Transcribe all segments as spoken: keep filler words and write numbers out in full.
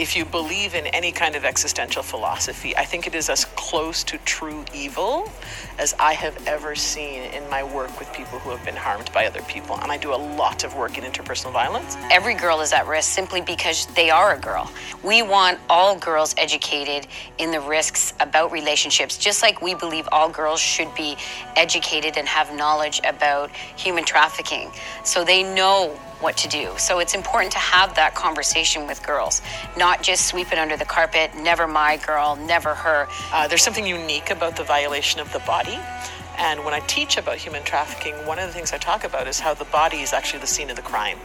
if you believe in any kind of existential philosophy, I think it is as close to true evil as I have ever seen in my work with people who have been harmed by other people. And I do a lot of work in interpersonal violence. Every girl is at risk simply because they are a girl. We want all girls educated in the risks about relationships, just like we believe all girls should be educated and have knowledge about human trafficking, so they know what to do. So it's important to have that conversation with girls, not just sweep it under the carpet, never my girl, never her. Uh, there's something unique about the violation of the body. And when I teach about human trafficking, one of the things I talk about is how the body is actually the scene of the crime.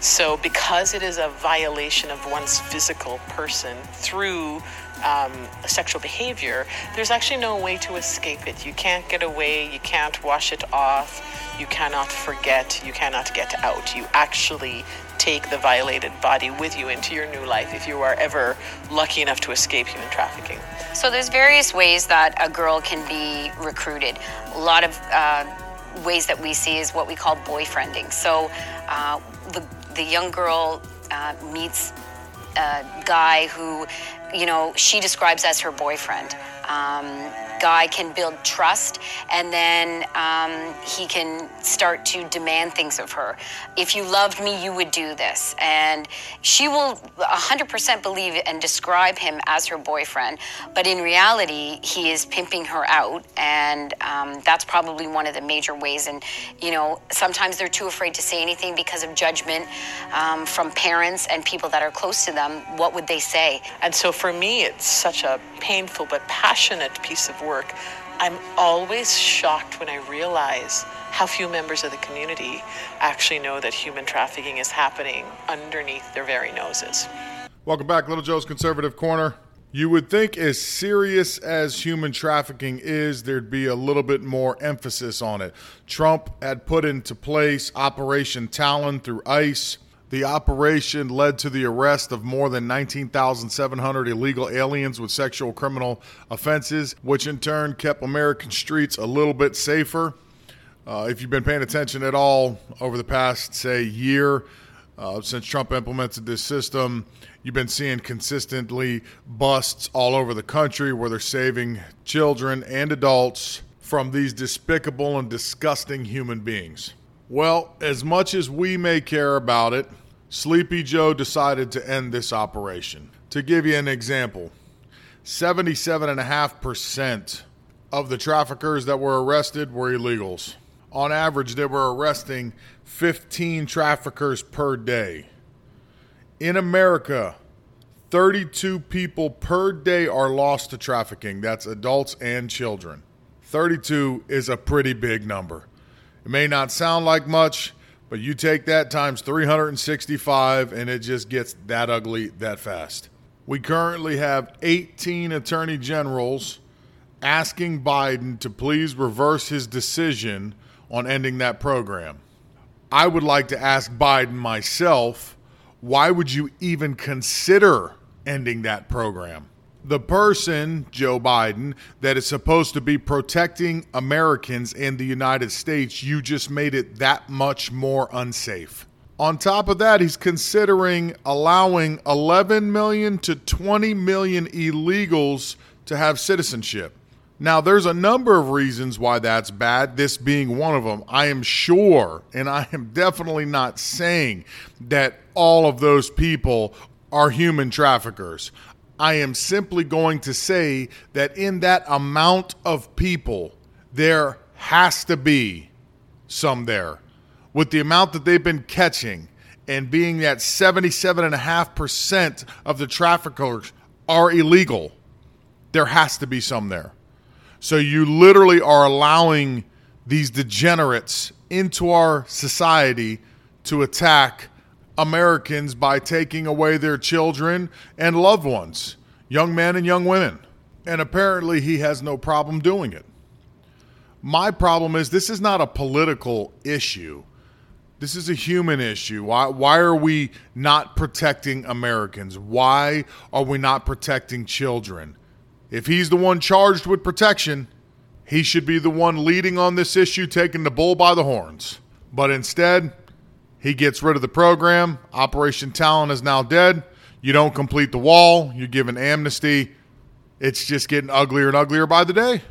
So because it is a violation of one's physical person through um, sexual behavior, there's actually no way to escape it. You can't get away, you can't wash it off, you cannot forget, you cannot get out. You actually take the violated body with you into your new life if you are ever lucky enough to escape human trafficking. So there's various ways that a girl can be recruited. A lot of uh, ways that we see is what we call boyfriending. So uh, the The young girl uh, meets a guy who, you know, she describes as her boyfriend. Um, guy can build trust, and then um, he can start to demand things of her. If you loved me, you would do this. And she will one hundred percent believe and describe him as her boyfriend, but in reality, he is pimping her out, and um, that's probably one of the major ways. And, you know, sometimes they're too afraid to say anything because of judgment um, from parents and people that are close to them. What would they say? And so for me, it's such a painful but passionate piece of work. I'm always shocked when I realize how few members of the community actually know that human trafficking is happening underneath their very noses. Welcome back, Little Joe's Conservative Corner. You would think, as serious as human trafficking is, there'd be a little bit more emphasis on it. Trump had put into place Operation Talon through ICE. The operation led to the arrest of more than nineteen thousand seven hundred illegal aliens with sexual criminal offenses, which in turn kept American streets a little bit safer. Uh, if you've been paying attention at all over the past, say, year, uh, since Trump implemented this system, you've been seeing consistently busts all over the country where they're saving children and adults from these despicable and disgusting human beings. Well, as much as we may care about it, Sleepy Joe decided to end this operation. To give you an example, seventy-seven point five percent of the traffickers that were arrested were illegals. On average, they were arresting fifteen traffickers per day. In America, thirty-two people per day are lost to trafficking. That's adults and children. thirty-two is a pretty big number. It may not sound like much, but you take that times three hundred sixty-five, and it just gets that ugly that fast. We currently have eighteen attorney generals asking Biden to please reverse his decision on ending that program. I would like to ask Biden myself, why would you even consider ending that program? The person, Joe Biden, that is supposed to be protecting Americans in the United States, you just made it that much more unsafe. On top of that, he's considering allowing eleven million to twenty million illegals to have citizenship. Now, there's a number of reasons why that's bad, this being one of them. I am sure, and I am definitely not saying that all of those people are human traffickers. I am simply going to say that in that amount of people, there has to be some there. With the amount that they've been catching and being that seventy-seven point five percent of the traffickers are illegal, there has to be some there. So you literally are allowing these degenerates into our society to attack Americans by taking away their children and loved ones, young men and young women. And apparently he has no problem doing it. My problem is this is not a political issue. This is a human issue. Why, why are we not protecting Americans? Why are we not protecting children? If he's the one charged with protection, he should be the one leading on this issue, taking the bull by the horns. But instead, he gets rid of the program. Operation Talon is now dead. You don't complete the wall. You're given amnesty. It's just getting uglier and uglier by the day.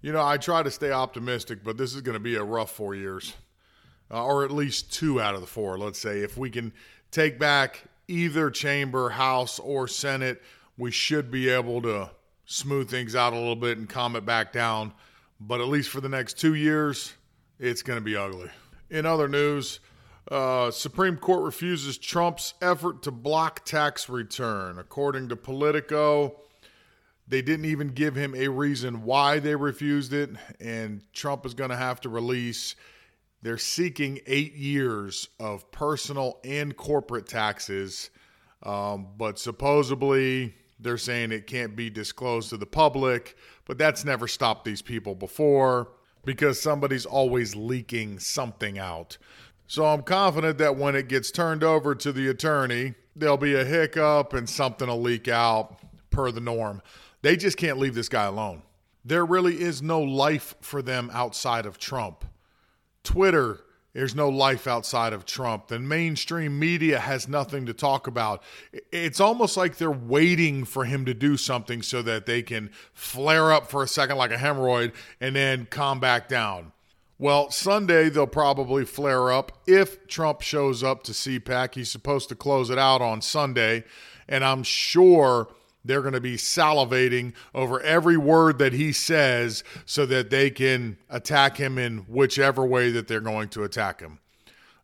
You know, I try to stay optimistic, but this is going to be a rough four years, uh, or at least two out of the four, let's say. If we can take back either chamber, House or Senate, we should be able to smooth things out a little bit and calm it back down. But at least for the next two years, it's going to be ugly. In other news, uh, Supreme Court refuses Trump's effort to block tax return. According to Politico, they didn't even give him a reason why they refused it, and Trump is going to have to release. They're seeking eight years of personal and corporate taxes, um, but supposedly they're saying it can't be disclosed to the public, but that's never stopped these people before because somebody's always leaking something out. So I'm confident that when it gets turned over to the attorney, there'll be a hiccup and something will leak out per the norm. They just can't leave this guy alone. There really is no life for them outside of Trump. Twitter, there's no life outside of Trump. The mainstream media has nothing to talk about. It's almost like they're waiting for him to do something so that they can flare up for a second like a hemorrhoid and then calm back down. Well, Sunday they'll probably flare up if Trump shows up to C PAC. He's supposed to close it out on Sunday, and I'm sure they're going to be salivating over every word that he says so that they can attack him in whichever way that they're going to attack him.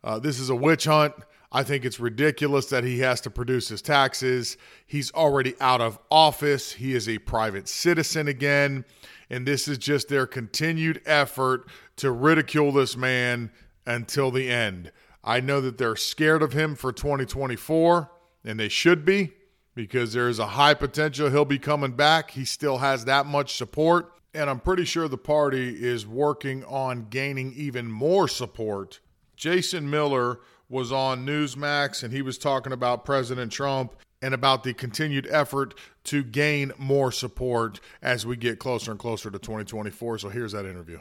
Uh, this is a witch hunt. I think it's ridiculous that he has to produce his taxes. He's already out of office. He is a private citizen again. And this is just their continued effort to ridicule this man until the end. I know that they're scared of him for twenty twenty-four, and they should be, because there is a high potential he'll be coming back. He still has that much support. And I'm pretty sure the party is working on gaining even more support. Jason Miller was on Newsmax, and he was talking about President Trump and about the continued effort to gain more support as we get closer and closer to twenty twenty-four. So here's that interview.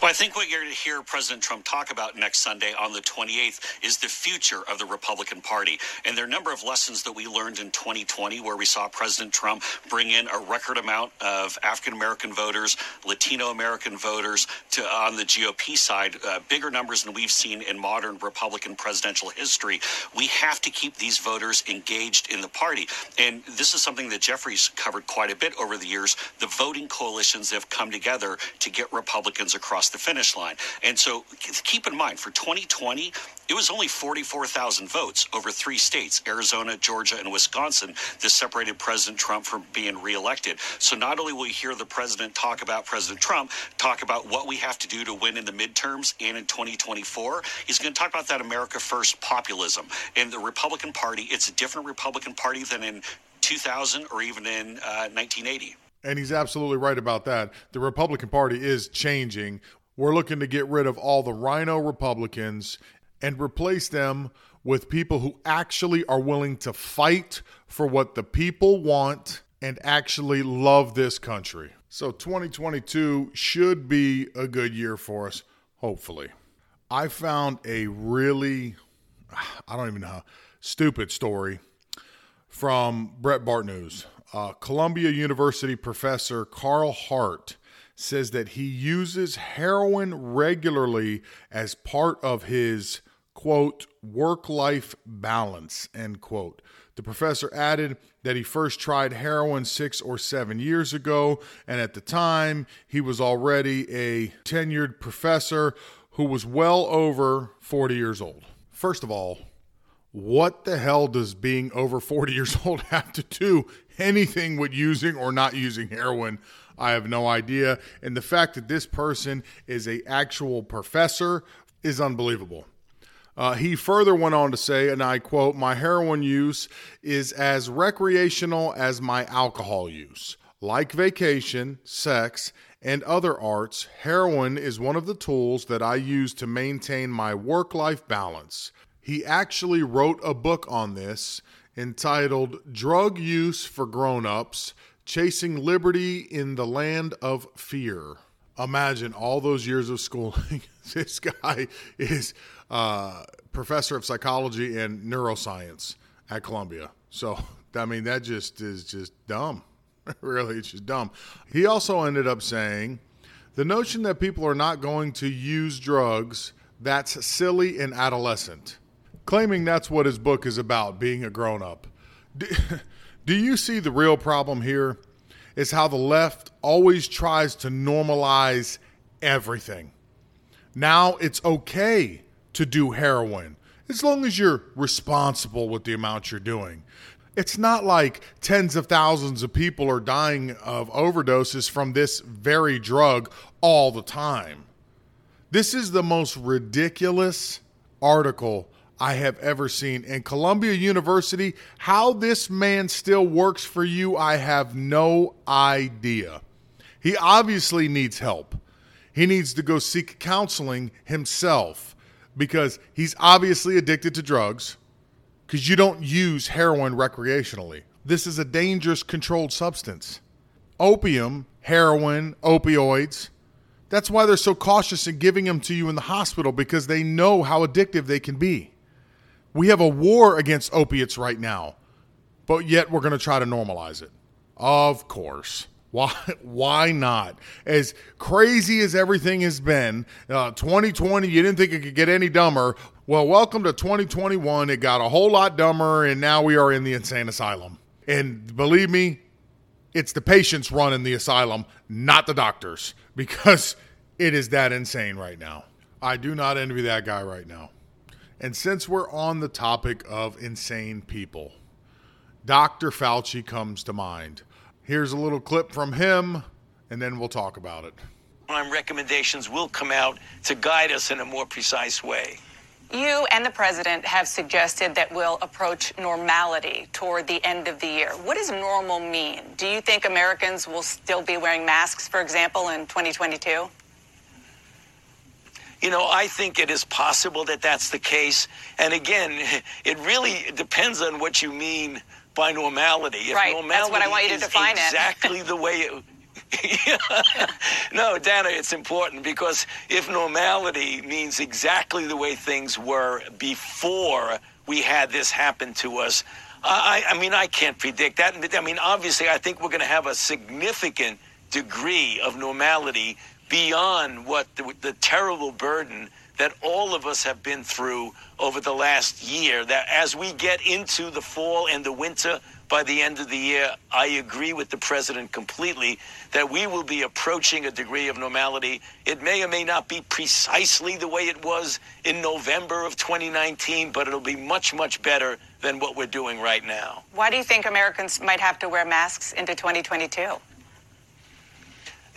Well, I think what you're going to hear President Trump talk about next Sunday on the twenty-eighth is the future of the Republican Party. And there are a number of lessons that we learned in twenty twenty, where we saw President Trump bring in a record amount of African-American voters, Latino-American voters to on the G O P side, uh, bigger numbers than we've seen in modern Republican presidential history. We have to keep these voters engaged in the party. And this is something that Jeffrey's covered quite a bit over the years, the voting coalitions have come together to get Republicans across the finish line. And so keep in mind, for twenty twenty, it was only forty-four thousand votes over three states, Arizona, Georgia, and Wisconsin, that separated President Trump from being reelected. So not only will you hear the president talk about President Trump, talk about what we have to do to win in the midterms and in twenty twenty-four, he's going to talk about that America First populism. And the Republican Party, it's a different Republican Party than in two thousand or even in uh, nineteen eighty. And he's absolutely right about that. The Republican Party is changing. We're looking to get rid of all the rhino Republicans and replace them with people who actually are willing to fight for what the people want and actually love this country. So twenty twenty-two should be a good year for us, hopefully. I found a really, I don't even know how, stupid story from Brett Bart News. Uh, Columbia University professor Carl Hart says that he uses heroin regularly as part of his, quote, work-life balance, end quote. The professor added that he first tried heroin six or seven years ago, and at the time, he was already a tenured professor who was well over forty years old. First of all, what the hell does being over forty years old have to do anything with using or not using heroin? I have no idea. And the fact that this person is an actual professor is unbelievable. Uh, he further went on to say, and I quote, "My heroin use is as recreational as my alcohol use. Like vacation, sex, and other arts, heroin is one of the tools that I use to maintain my work-life balance." He actually wrote a book on this entitled Drug Use for Grown-Ups, Chasing Liberty in the Land of Fear. Imagine all those years of schooling. This guy is a uh, professor of psychology and neuroscience at Columbia. So I mean, that just is just dumb. Really, it's just dumb. He also ended up saying, the notion that people are not going to use drugs, that's silly and adolescent. Claiming that's what his book is about, being a grown-up. Do, do you see the real problem here? It's how the left always tries to normalize everything. Now it's okay to do heroin, as long as you're responsible with the amount you're doing. It's not like tens of thousands of people are dying of overdoses from this very drug all the time. This is the most ridiculous article I have ever seen. And Columbia University, how this man still works for you, I have no idea. He obviously needs help. He needs to go seek counseling himself because he's obviously addicted to drugs. Because you don't use heroin recreationally. This is a dangerous controlled substance. Opium, heroin, opioids. That's why they're so cautious in giving them to you in the hospital, because they know how addictive they can be. We have a war against opiates right now, but yet we're going to try to normalize it. Of course. Why? Why not? As crazy as everything has been, uh, twenty twenty, you didn't think it could get any dumber. Well, welcome to twenty twenty-one. It got a whole lot dumber, and now we are in the insane asylum. And believe me, it's the patients running the asylum, not the doctors, because it is that insane right now. I do not envy that guy right now. And since we're on the topic of insane people, Doctor Fauci comes to mind. Here's a little clip from him, and then we'll talk about it. Recommendations will come out to guide us in a more precise way. You and the president have suggested that we'll approach normality toward the end of the year. What does normal mean? Do you think Americans will still be wearing masks, for example, in twenty twenty-two? You know, I think it is possible that that's the case. And again, it really depends on what you mean by normality. If right, normality that's what I want you to define exactly it. Exactly the way it... No, Dana, it's important, because if normality means exactly the way things were before we had this happen to us, I, I mean, I can't predict that. I mean, obviously, I think we're going to have a significant degree of normality beyond what the, the terrible burden that all of us have been through over the last year, that as we get into the fall and the winter, by the end of the year, I agree with the president completely that we will be approaching a degree of normality. It may or may not be precisely the way it was in November of twenty nineteen, but it'll be much, much better than what we're doing right now. Why do you think Americans might have to wear masks into twenty twenty-two?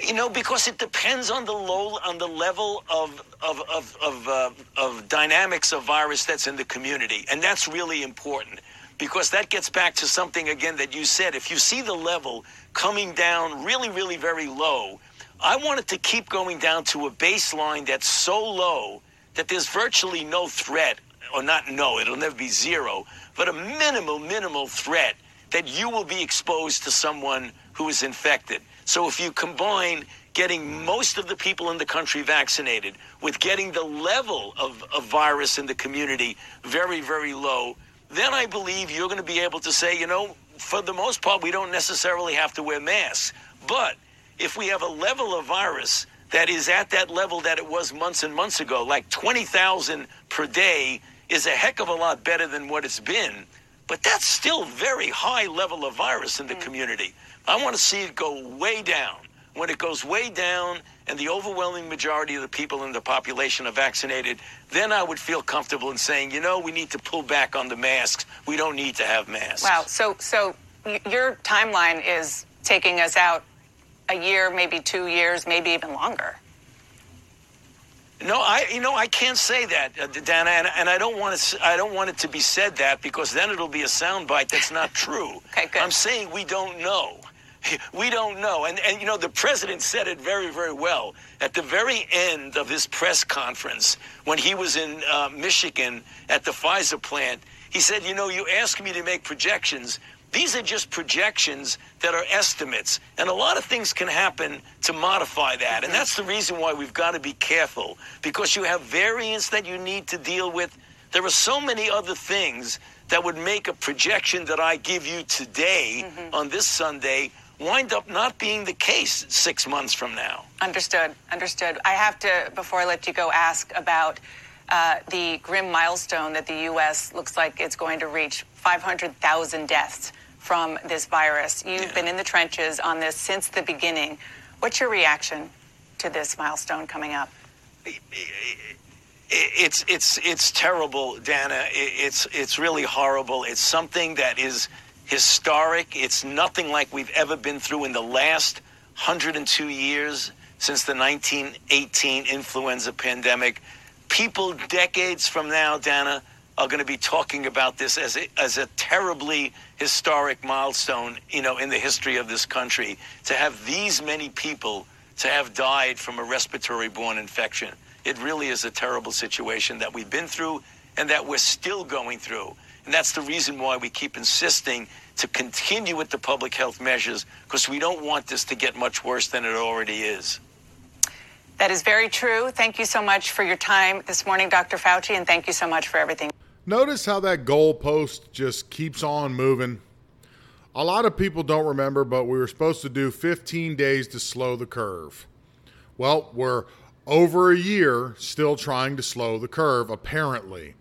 You know, because it depends on the low, on the level of of of of, uh, of dynamics of virus that's in the community, and that's really important. Because that gets back to something, again, that you said. If you see the level coming down really, really very low, I want it to keep going down to a baseline that's so low that there's virtually no threat, or not no, it'll never be zero, but a minimal, minimal threat that you will be exposed to someone who is infected. So if you combine getting most of the people in the country vaccinated with getting the level of, of virus in the community very, very low, then I believe you're going to be able to say, you know, for the most part, we don't necessarily have to wear masks. But if we have a level of virus that is at that level that it was months and months ago, like twenty thousand per day is a heck of a lot better than what it's been. But that's still very high level of virus in the mm-hmm. community. I want to see it go way down. When it goes way down and the overwhelming majority of the people in the population are vaccinated, then I would feel comfortable in saying, you know, we need to pull back on the masks. We don't need to have masks. Wow. So so your timeline is taking us out a year, maybe two years, maybe even longer. No, I you know, I can't say that, uh, Dana, and, and I don't want to I don't want it to be said that, because then it'll be a soundbite that's not true. Okay, good. I'm saying we don't know. We don't know. And, and, you know, the president said it very, very well at the very end of his press conference when he was in uh, Michigan at the Pfizer plant. He said, you know, you asked me to make projections. These are just projections that are estimates. And a lot of things can happen to modify that. And that's the reason why we've got to be careful, because you have variants that you need to deal with. There are so many other things that would make a projection that I give you today mm-hmm. on this Sunday wind up not being the case six months from now. Understood. Understood. I have to, before I let you go, ask about uh, the grim milestone that the U S looks like it's going to reach, five hundred thousand deaths from this virus. You've yeah. been in the trenches on this since the beginning. What's your reaction to this milestone coming up? It's it's it's terrible, Dana. It's it's really horrible. It's something that is historic. It's nothing like we've ever been through in the last one hundred two years since the nineteen eighteen influenza pandemic. People decades from now, Dana, are going to be talking about this as a, as a terribly historic milestone, you know, in the history of this country, to have these many people to have died from a respiratory-borne infection. It really is a terrible situation that we've been through and that we're still going through. And that's the reason why we keep insisting to continue with the public health measures, because we don't want this to get much worse than it already is. That is very true. Thank you so much for your time this morning, Doctor Fauci, and thank you so much for everything. Notice how that goalpost just keeps on moving. A lot of people don't remember, but we were supposed to do fifteen days to slow the curve. Well, we're over a year still trying to slow the curve, apparently.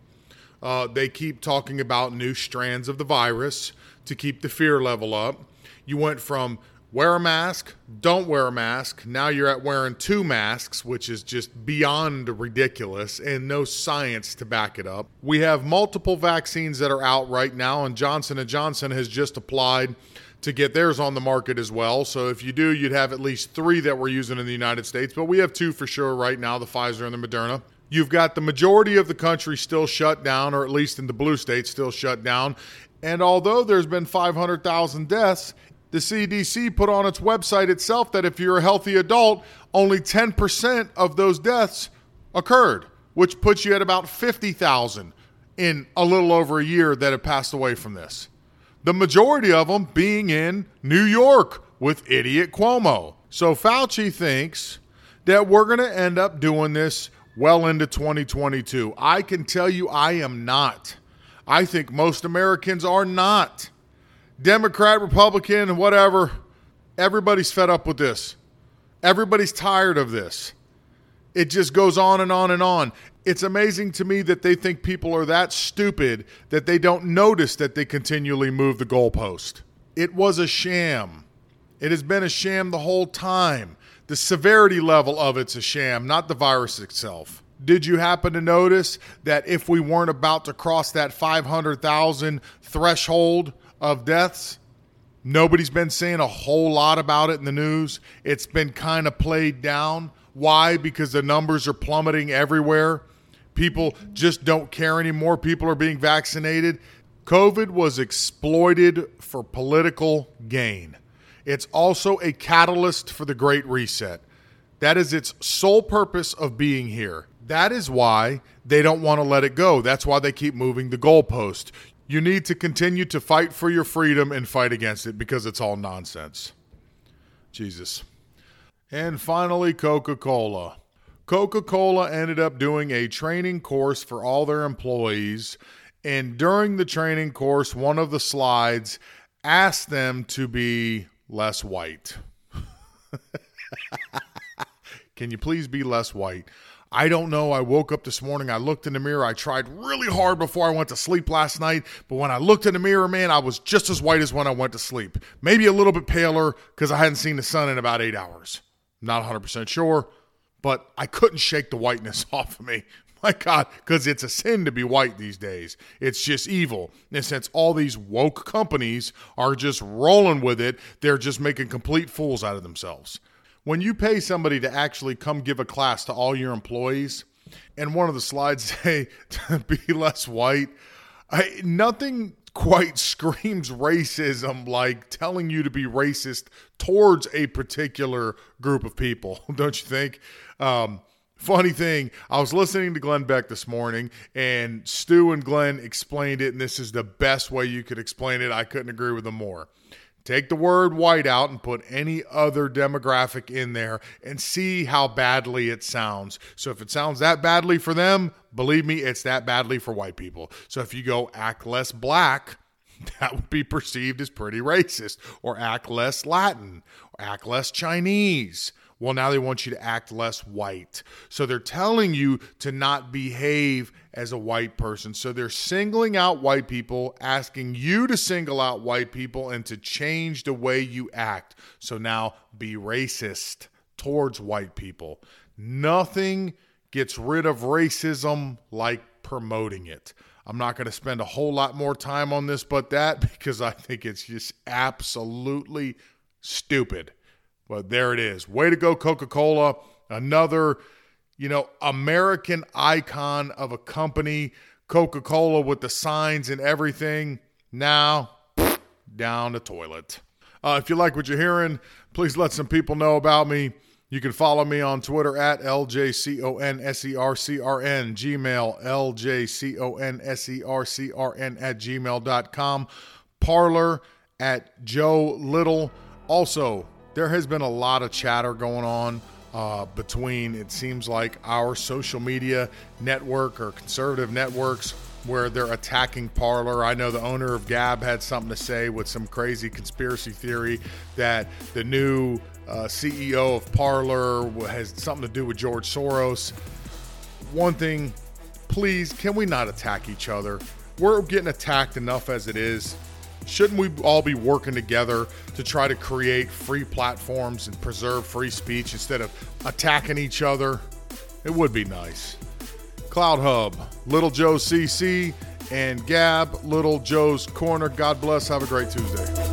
Uh, they keep talking about new strands of the virus to keep the fear level up. You went from wear a mask, don't wear a mask. Now you're at wearing two masks, which is just beyond ridiculous and no science to back it up. We have multiple vaccines that are out right now, and Johnson and Johnson has just applied to get theirs on the market as well. So if you do, you'd have at least three that we're using in the United States, but we have two for sure right now, the Pfizer and the Moderna. You've got the majority of the country still shut down, or at least in the blue states still shut down. And although there's been five hundred thousand deaths, the C D C put on its website itself that if you're a healthy adult, only ten percent of those deaths occurred, which puts you at about fifty thousand in a little over a year that have passed away from this. The majority of them being in New York with idiot Cuomo. So Fauci thinks that we're going to end up doing this well into twenty twenty-two. I can tell you I am not. I think most Americans are not. Democrat, Republican, whatever, everybody's fed up with this. Everybody's tired of this. It just goes on and on and on. It's amazing to me that they think people are that stupid that they don't notice that they continually move the goalpost. It was a sham. It has been a sham the whole time. The severity level of it's a sham, not the virus itself. Did you happen to notice that if we weren't about to cross that five hundred thousand threshold of deaths, nobody's been saying a whole lot about it in the news? It's been kind of played down. Why? Because the numbers are plummeting everywhere. People just don't care anymore. People are being vaccinated. COVID was exploited for political gain. It's also a catalyst for the Great Reset. That is its sole purpose of being here. That is why they don't want to let it go. That's why they keep moving the goalpost. You need to continue to fight for your freedom and fight against it, because it's all nonsense. Jesus. And finally, Coca-Cola. Coca-Cola ended up doing a training course for all their employees. And during the training course, one of the slides asked them to be less white. Can you please be less white? I don't know. I woke up this morning. I looked in the mirror. I tried really hard before I went to sleep last night. But when I looked in the mirror, man, I was just as white as when I went to sleep. Maybe a little bit paler because I hadn't seen the sun in about eight hours. Not one hundred percent sure, but I couldn't shake the whiteness off of me. My God, because it's a sin to be white these days. It's just evil. And since all these woke companies are just rolling with it, they're just making complete fools out of themselves. When you pay somebody to actually come give a class to all your employees, and one of the slides say, be less white, I, nothing quite screams racism like telling you to be racist towards a particular group of people, don't you think? Um, funny thing, I was listening to Glenn Beck this morning, and Stu and Glenn explained it, and this is the best way you could explain it. I couldn't agree with them more. Take the word white out and put any other demographic in there and see how badly it sounds. So if it sounds that badly for them, believe me, it's that badly for white people. So if you go act less black, that would be perceived as pretty racist, or act less Latin, or act less Chinese. Well, now they want you to act less white. So they're telling you to not behave as a white person. So they're singling out white people, asking you to single out white people and to change the way you act. So now be racist towards white people. Nothing gets rid of racism like promoting it. I'm not going to spend a whole lot more time on this but that, because I think it's just absolutely stupid. But there it is. Way to go, Coca-Cola. Another, you know, American icon of a company. Coca-Cola with the signs and everything. Now, down the toilet. Uh, if you like what you're hearing, please let some people know about me. You can follow me on Twitter at L J C O N S E R C R N, Gmail, L J C O N S E R C R N at gmail dot com, Parler at Joe Little. Also, there has been a lot of chatter going on uh, between, it seems like, our social media network or conservative networks where they're attacking Parler. I know the owner of Gab had something to say with some crazy conspiracy theory that the new uh, C E O of Parler has something to do with George Soros. One thing, please, can we not attack each other? We're getting attacked enough as it is. Shouldn't we all be working together to try to create free platforms and preserve free speech instead of attacking each other? It would be nice. Cloud Hub, Little Joe C C, and Gab, Little Joe's Corner. God bless. Have a great Tuesday.